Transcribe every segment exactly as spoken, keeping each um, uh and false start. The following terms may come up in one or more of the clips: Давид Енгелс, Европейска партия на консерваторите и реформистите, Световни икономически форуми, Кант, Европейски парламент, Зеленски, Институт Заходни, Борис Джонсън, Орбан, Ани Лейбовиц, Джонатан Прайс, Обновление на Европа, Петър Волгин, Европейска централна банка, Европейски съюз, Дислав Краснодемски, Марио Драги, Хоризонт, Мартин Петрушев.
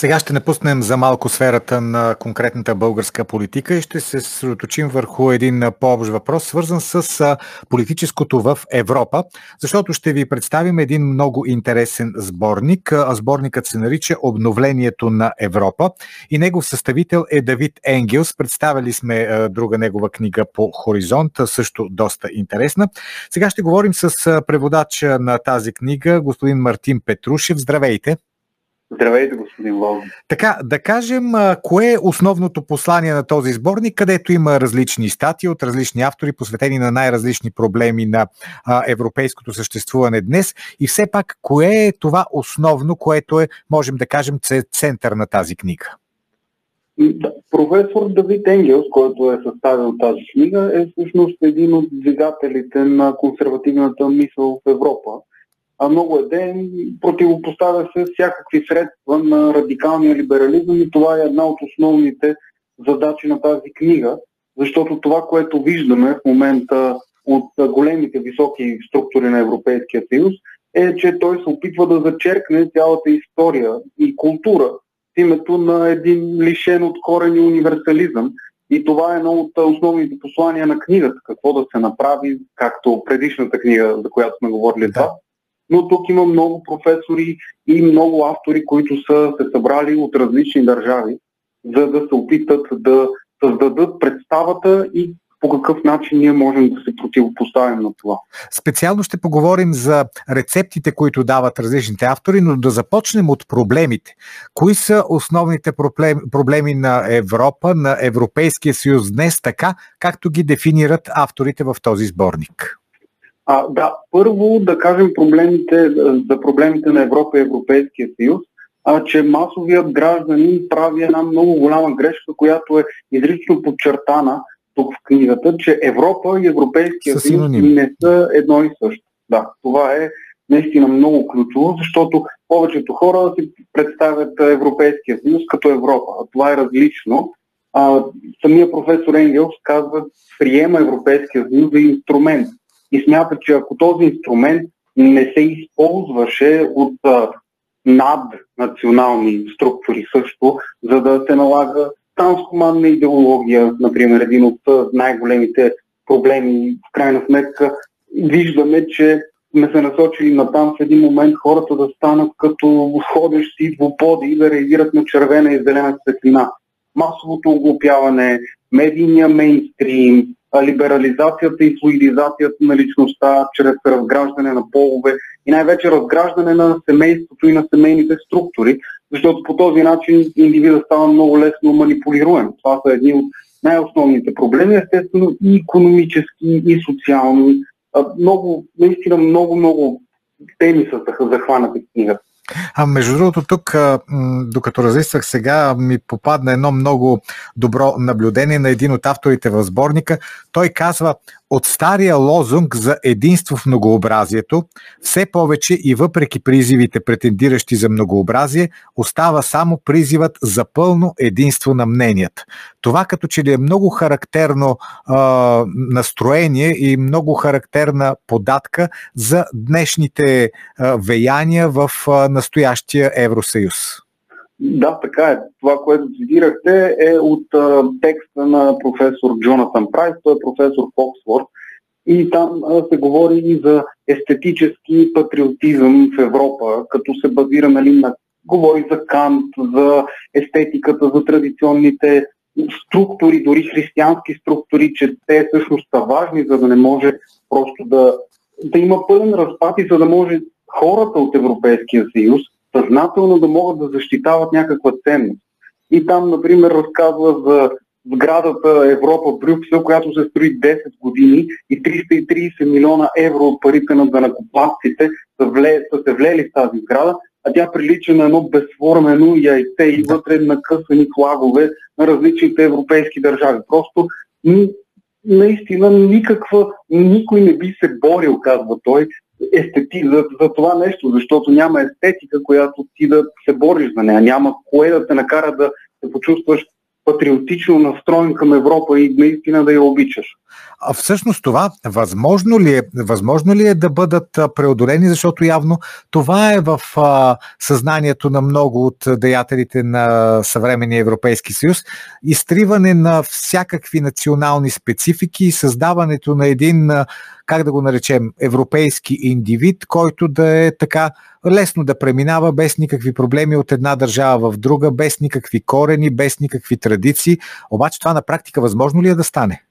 Сега ще напуснем за малко сферата на конкретната българска политика и ще се съсредоточим върху един по-общ въпрос, свързан с политическото в Европа, защото ще ви представим един много интересен сборник. Сборникът се нарича Обновлението на Европа и негов съставител е Давид Енгелс. Представили сме друга негова книга по хоризонт, също доста интересна. Сега ще говорим с преводача на тази книга, господин Мартин Петрушев. Здравейте! Здравейте, господин Волгин. Така, да кажем, кое е основното послание на този сборник, където има различни статии от различни автори, посветени на най-различни проблеми на а, европейското съществуване днес, и все пак, кое е това основно, което е, можем да кажем, център на тази книга? Да, професор Давид Енгелс, който е съставил тази книга, е всъщност един от двигателите на консервативната мисъл в Европа. А много е ден, противопоставя се всякакви средства на радикалния либерализъм и това е една от основните задачи на тази книга, защото това, което виждаме в момента от големите високи структури на Европейския съюз, е, че той се опитва да зачеркне цялата история и култура с името на един лишен от корени универсализъм. И това е едно от основните послания на книгата, какво да се направи, както предишната книга, за която сме говорили да. това. Но тук има много професори и много автори, които са се събрали от различни държави, за да се опитат да създадат представата и по какъв начин ние можем да се противопоставим на това. Специално ще поговорим за рецептите, които дават различните автори, но да започнем от проблемите. Кои са основните проблеми на Европа, на Европейския съюз днес, така както ги дефинират авторите в този сборник? А, да, първо да кажем проблемите, за проблемите на Европа и Европейския съюз, а, че масовият гражданин прави една много голяма грешка, която е изрично подчертана тук в книгата, че Европа и Европейския съюз не са едно и също. Да, това е наистина много ключово, защото повечето хора си представят Европейския съюз като Европа, а това е различно. А, самия професор Енгелс казва, приема Европейския съюз за инструмент. И смята, че ако този инструмент не се използваше от а, наднационални структури също, за да се налага транскомандна идеология, например, един от най-големите проблеми, в крайна сметка, виждаме, че сме се насочили натам в един момент хората да станат като ходещи двуподи и да реагират на червена и зелена светлина. Масовото оглупяване, медийния мейнстрим, либерализацията и флуидизацията на личността чрез разграждане на полове и най-вече разграждане на семейството и на семейните структури, защото по този начин индивидът става много лесно манипулируем. Това са едни от най-основните проблеми, естествено и икономически, и социални. Много, наистина много-много теми са захванати в книгата. А между другото, тук, докато разлиствах сега, ми попадна едно много добро наблюдение на един от авторите в сборника. Той казва: от стария лозунг за единство в многообразието, все повече и въпреки призивите, претендиращи за многообразие, остава само призивът за пълно единство на мненията. Това като че ли е много характерно е, настроение и много характерна податка за днешните е, веяния в е, настоящия Евросъюз. Да, така е. Това, което цитирахте, е от а, текста на професор Джонатан Прайс, той е професор в Оксфорд, и там а, се говори и за естетически патриотизъм в Европа, като се базира, нали, на... говори за Кант, за естетиката, за традиционните структури, дори християнски структури, че те всъщност са важни, за да не може просто да, да има пълен разпад и за да може хората от Европейския съюз съзнателно да могат да защитават някаква ценност. И там, например, разказва за сградата Европа Брюксел, която се строи десет години и триста и трийсет милиона евро от парите на данъкоплатците са, вле... са се влели в тази сграда, а тя прилича на едно безформено яйце и вътре накъсани флагове на различните европейски държави. Просто наистина никаква, никой не би се борил, казва той, естети, за, за това нещо, защото няма естетика, която ти да се бориш за нея, няма кое да те накара да се почувстваш патриотично настроен към Европа и наистина да я обичаш. А всъщност това възможно ли е, възможно ли е да бъдат преодолени, защото явно това е в а, съзнанието на много от деятелите на съвременния Европейски съюз. Изтриване на всякакви национални специфики и създаването на един, как да го наречем, европейски индивид, който да е така лесно да преминава без никакви проблеми от една държава в друга, без никакви корени, без никакви традиции. Обаче това на практика възможно ли е да стане?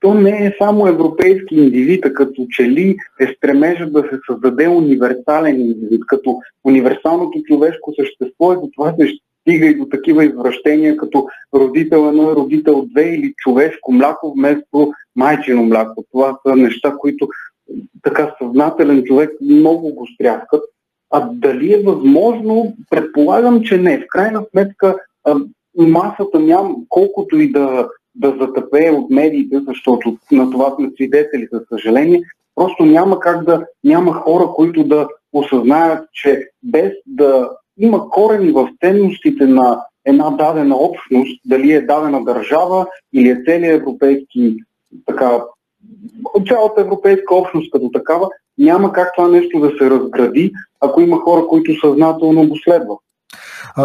То не е само европейски индивид, като че ли е стремежът да се създаде универсален индивид, като универсалното човешко същество, и за това се стига и до такива извращения, като родител едно, родител две или човешко мляко вместо майчино мляко. Това са неща, които така съзнателен човек много го стряскат. А дали е възможно? Предполагам, че не. В крайна сметка масата няма, колкото и да да затъпее от медиите, защото на това сме свидетели, за съжаление. Просто няма как да няма хора, които да осъзнаят, че без да има корени в ценностите на една дадена общност, дали е дадена държава или е целият европейски, така, цялата европейска общност като такава, няма как това нещо да се разгради, ако има хора, които съзнателно го следват.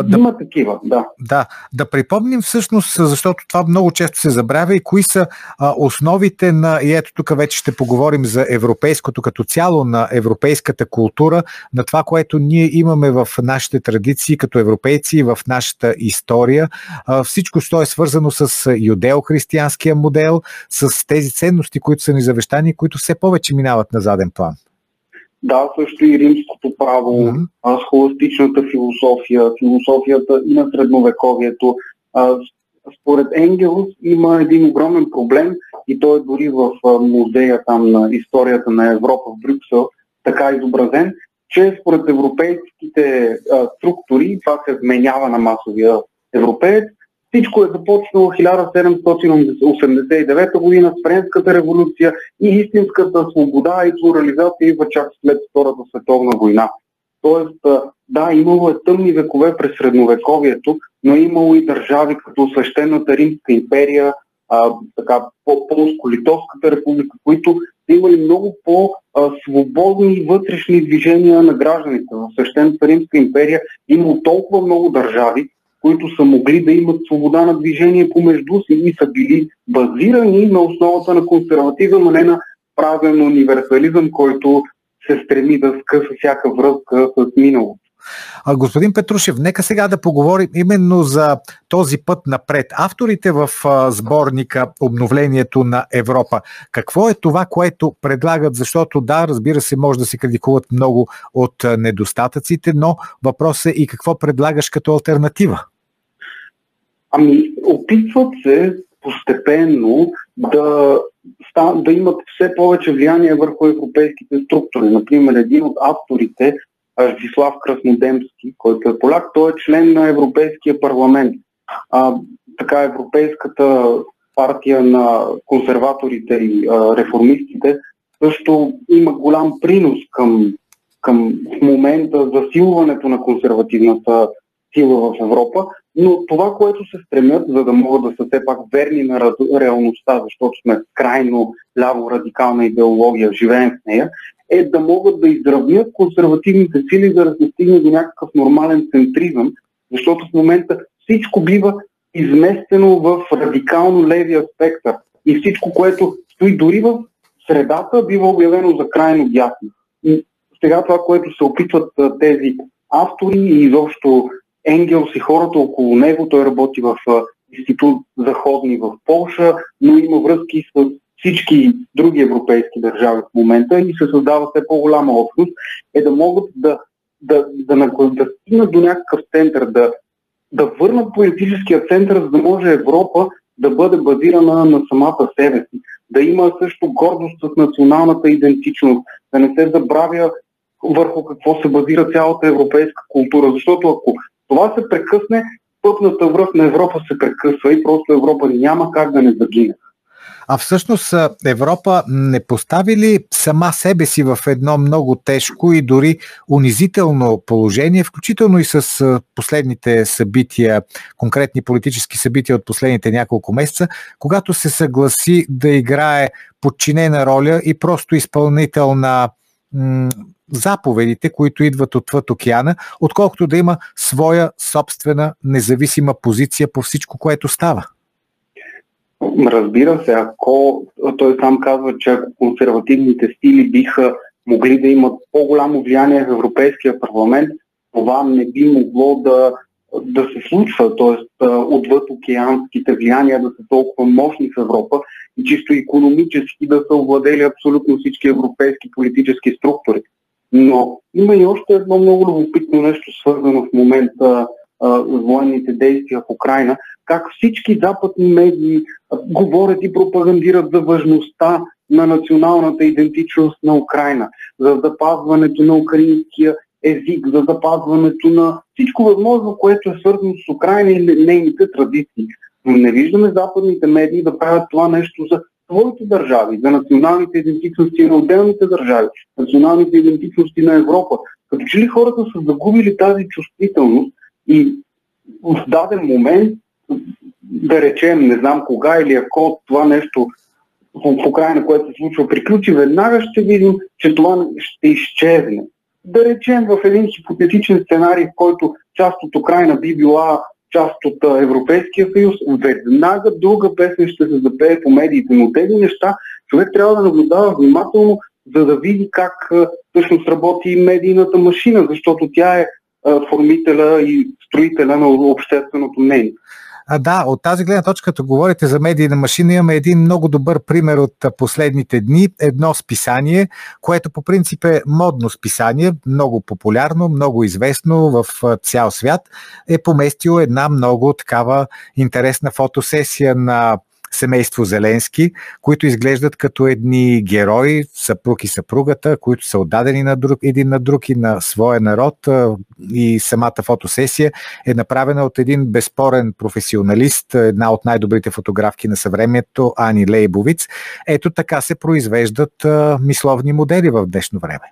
Да, има такива, да. Да, да припомним всъщност, защото това много често се забравя, и кои са а, основите на, и ето тук вече ще поговорим за европейското като цяло, на европейската култура, на това, което ние имаме в нашите традиции като европейци, в нашата история. А, всичко, което е свързано с юдео-християнския модел, с тези ценности, които са ни завещани, които все повече минават на заден план. Да, също и римското право, mm-hmm. схоластичната философия, философията и на средновековието. Според Енгелс има един огромен проблем, и той е дори в музея там на историята на Европа в Брюксел така изобразен, че според европейските структури, това се вменява на масовия европеец, всичко е започнало хиляда седемстотин осемдесет и девета година с Френската революция и истинската свобода и плурализация идва чак след Втората световна война. Тоест, да, имало е тъмни векове през средновековието, но имало и държави като Свещената Римска империя, а, така, Полско-Литовската република, които са имали много по-свободни вътрешни движения на гражданите. В Свещената Римска империя имало толкова много държави, които са могли да имат свобода на движение помежду си и са били базирани на основата на консерватизъм, а не на правен универсализъм, който се стреми да скъса всяка връзка с миналото. Господин Петрушев, нека сега да поговорим именно за този път напред. Авторите в сборника Обновлението на Европа. Какво е това, което предлагат? Защото да, разбира се, може да се критикуват много от недостатъците, но въпрос е и какво предлагаш като алтернатива? Ами, опитват се постепенно да, да имат все повече влияние върху европейските структури. Например, един от авторите, Дислав Краснодемски, който е поляк, той е член на Европейския парламент. А, така Европейската партия на консерваторите и а, реформистите също има голям принос към, към в момента засилването на консервативната сила в Европа, но това, което се стремят, за да могат да са все пак верни на реалността, защото сме крайно ляво-радикална идеология, живеем в нея, е да могат да изравнят консервативните сили, за да се стигне до някакъв нормален центризъм, защото в момента всичко бива изместено в радикално левия спектър и всичко, което стои дори в средата, бива обявено за крайно дясно. И сега това, което се опитват тези автори и изобщо Енгелс и хората около него, той работи в Институт Заходни в Полша, но има връзки с всички други европейски държави в момента и се създава все по-голяма общност, е да могат да, да, да, да, да стигнат до някакъв център, да, да върнат политическия център, за да може Европа да бъде базирана на самата себе си, да има също гордост с националната идентичност, да не се забравя върху какво се базира цялата европейска култура, защото ако това се прекъсне, пътната връз на Европа се прекъсва и просто Европа няма как да не загине. А всъщност Европа не постави ли сама себе си в едно много тежко и дори унизително положение, включително и с последните събития, конкретни политически събития от последните няколко месеца, когато се съгласи да играе подчинена роля и просто изпълнител на м- заповедите, които идват отвъд океана, отколкото да има своя собствена независима позиция по всичко, което става? Разбира се, ако той сам казва, че ако консервативните сили биха могли да имат по-голямо влияние в Европейския парламент, това не би могло да, да се случва, т.е. отвъд океанските влияния да са толкова мощни в Европа и чисто икономически да са овладели абсолютно всички европейски политически структури. Но има и още едно много любопитно нещо, свързано в момента с военните действия в Украйна, как всички западни медии говорят и пропагандират за важността на националната идентичност на Украйна, за запазването на украинския език, за запазването на всичко възможно, което е свързано с Украйна и нейните традиции. Но не виждаме западните медии да правят това нещо за своите държави, за националните идентичности на отделните държави, националните идентичности на Европа. Като че ли хората са загубили тази чувствителност и в даден момент, да речем, не знам кога или ако това нещо в Украйна, което се случва, приключи, веднага ще видим, че това ще изчезне. Да речем в един хипотетичен сценарий, в който част от Украйна би била част от Европейския съюз, веднага друга песен ще се запее по медиите, но тези неща човек трябва да наблюдава внимателно, за да види как всъщност работи медийната машина, защото тя е формителя и строителя на общественото мнение. А да, от тази гледна точка, като говорите за медийна машина, имаме един много добър пример от последните дни. Едно списание, което по принцип е модно списание, много популярно, много известно в цял свят, е поместило една много такава интересна фотосесия на семейство Зеленски, които изглеждат като едни герои, съпруг и съпругата, които са отдадени на друг, един на друг и на своя народ, и самата фотосесия е направена от един безспорен професионалист, една от най-добрите фотографки на съвремието, Ани Лейбовиц. Ето така се произвеждат мисловни модели в днешно време.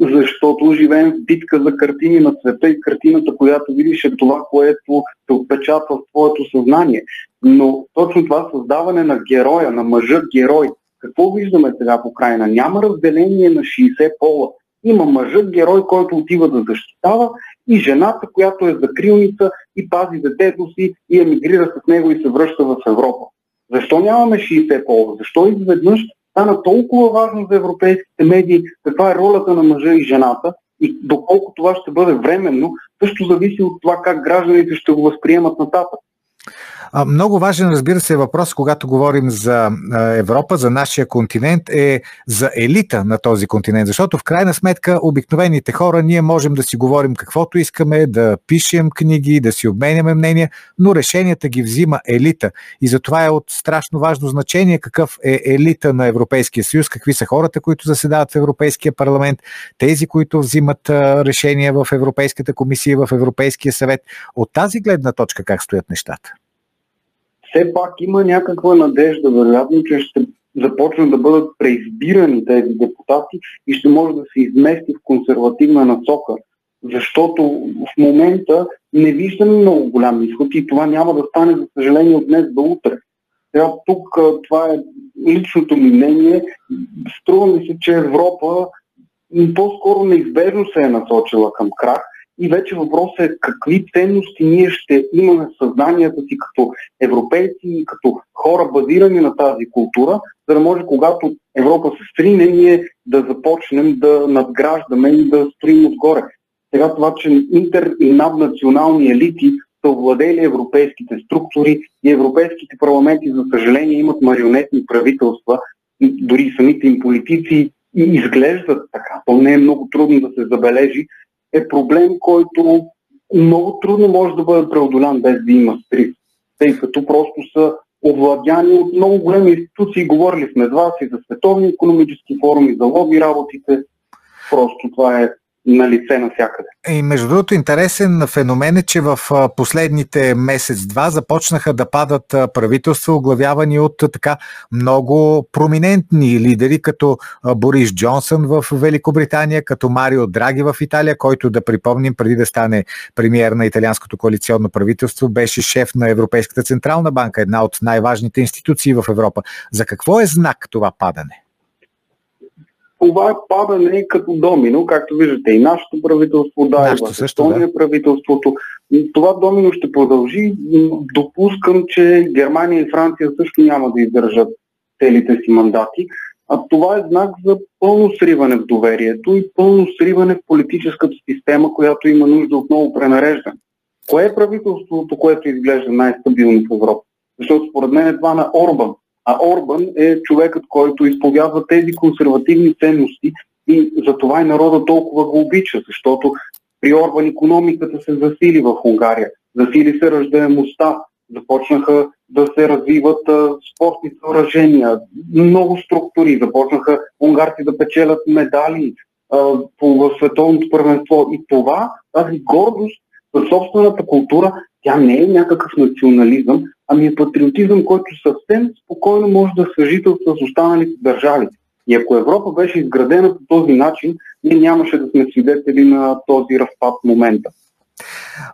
Защото живеем в битка за картини на света и картината, която видиш, е това, което се отпечатва в твоето съзнание. Но точно това създаване на героя, на мъжа герой, какво виждаме сега в Украйна? Няма разделение на шейсет пола. Има мъжът герой, който отива да защитава, и жената, която е закрилница и пази детето си и емигрира с него и се връща в Европа. Защо нямаме шейсет пола? Защо изведнъж стана толкова важно за европейските медии каква е ролята на мъжа и жената и доколко това ще бъде временно, също зависи от това как гражданите ще го възприемат нататък. Много важен, разбира се, въпрос, когато говорим за Европа, за нашия континент, е за елита на този континент, защото в крайна сметка обикновените хора, ние можем да си говорим каквото искаме, да пишем книги, да си обменяме мнения, но решенията ги взима елита и затова е от страшно важно значение какъв е елита на Европейския съюз, какви са хората, които заседават в Европейския парламент, тези, които взимат решения в Европейската комисия, в Европейския съвет. От тази гледна точка как стоят нещата? Все пак има някаква надежда, вероятно, че ще започнат да бъдат преизбирани тези депутати и ще може да се измести в консервативна насока. Защото в момента не виждаме много голям изход и това няма да стане, за съжаление, от днес до утре. Сега тук това е личното ми мнение. Струва ми се, че Европа по-скоро неизбежно се е насочила към крах. И вече въпросът е какви ценности ние ще имаме в съзнанието си като европейци и като хора, базирани на тази култура, за да може, когато Европа се стрине, ние да започнем да надграждаме и да строим отгоре. Сега това, че интер- и наднационални елити са овладели европейските структури и европейските парламенти, за съжаление, имат марионетни правителства, дори самите им политици и изглеждат така. То не е много трудно да се забележи, е проблем, който много трудно може да бъде преодолян без да има стрив, тъй като просто са овладяни от много големи институции. Говорили сме с вас и за Световни икономически форуми, за лоби работите. Просто това е на лице навсякъде. И между другото, интересен феномен е, че в последните месец-два започнаха да падат правителства, оглавявани от така много проминентни лидери, като Борис Джонсън в Великобритания, като Марио Драги в Италия, който, да припомним, преди да стане премиер на италианското коалиционно правителство, беше шеф на Европейската централна банка, една от най-важните институции в Европа. За какво е знак това падане? Това падане като домино, както виждате, и нашето правителство, да, и Естония да. правителството. Това домино ще продължи. Допускам, че Германия и Франция също няма да издържат целите си мандати. А това е знак за пълно сриване в доверието и пълно сриване в политическата система, която има нужда от ново пренареждане. Кое е правителството, което изглежда най-стабилно в Европа? Защото според мен е това на Орбан. А Орбан е човекът, който изповядва тези консервативни ценности и затова и народа толкова го обича, защото при Орбан икономиката се засили в Унгария, засили се ръждаемостта, започнаха да се развиват а, спортни съоръжения, много структури, започнаха унгарци да печелят медали а, по световното първенство и това, тази гордост за собствената култура, тя не е някакъв национализъм, ами е патриотизъм, който съвсем спокойно може да съжителства с останалите държави. И ако Европа беше изградена по този начин, ние нямаше да сме свидетели на този разпад в момента.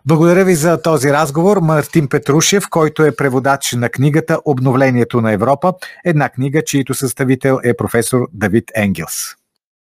Благодаря ви за този разговор. Мартин Петрушев, който е преводач на книгата «Обновлението на Европа», една книга, чието съставител е професор Давид Енгелс.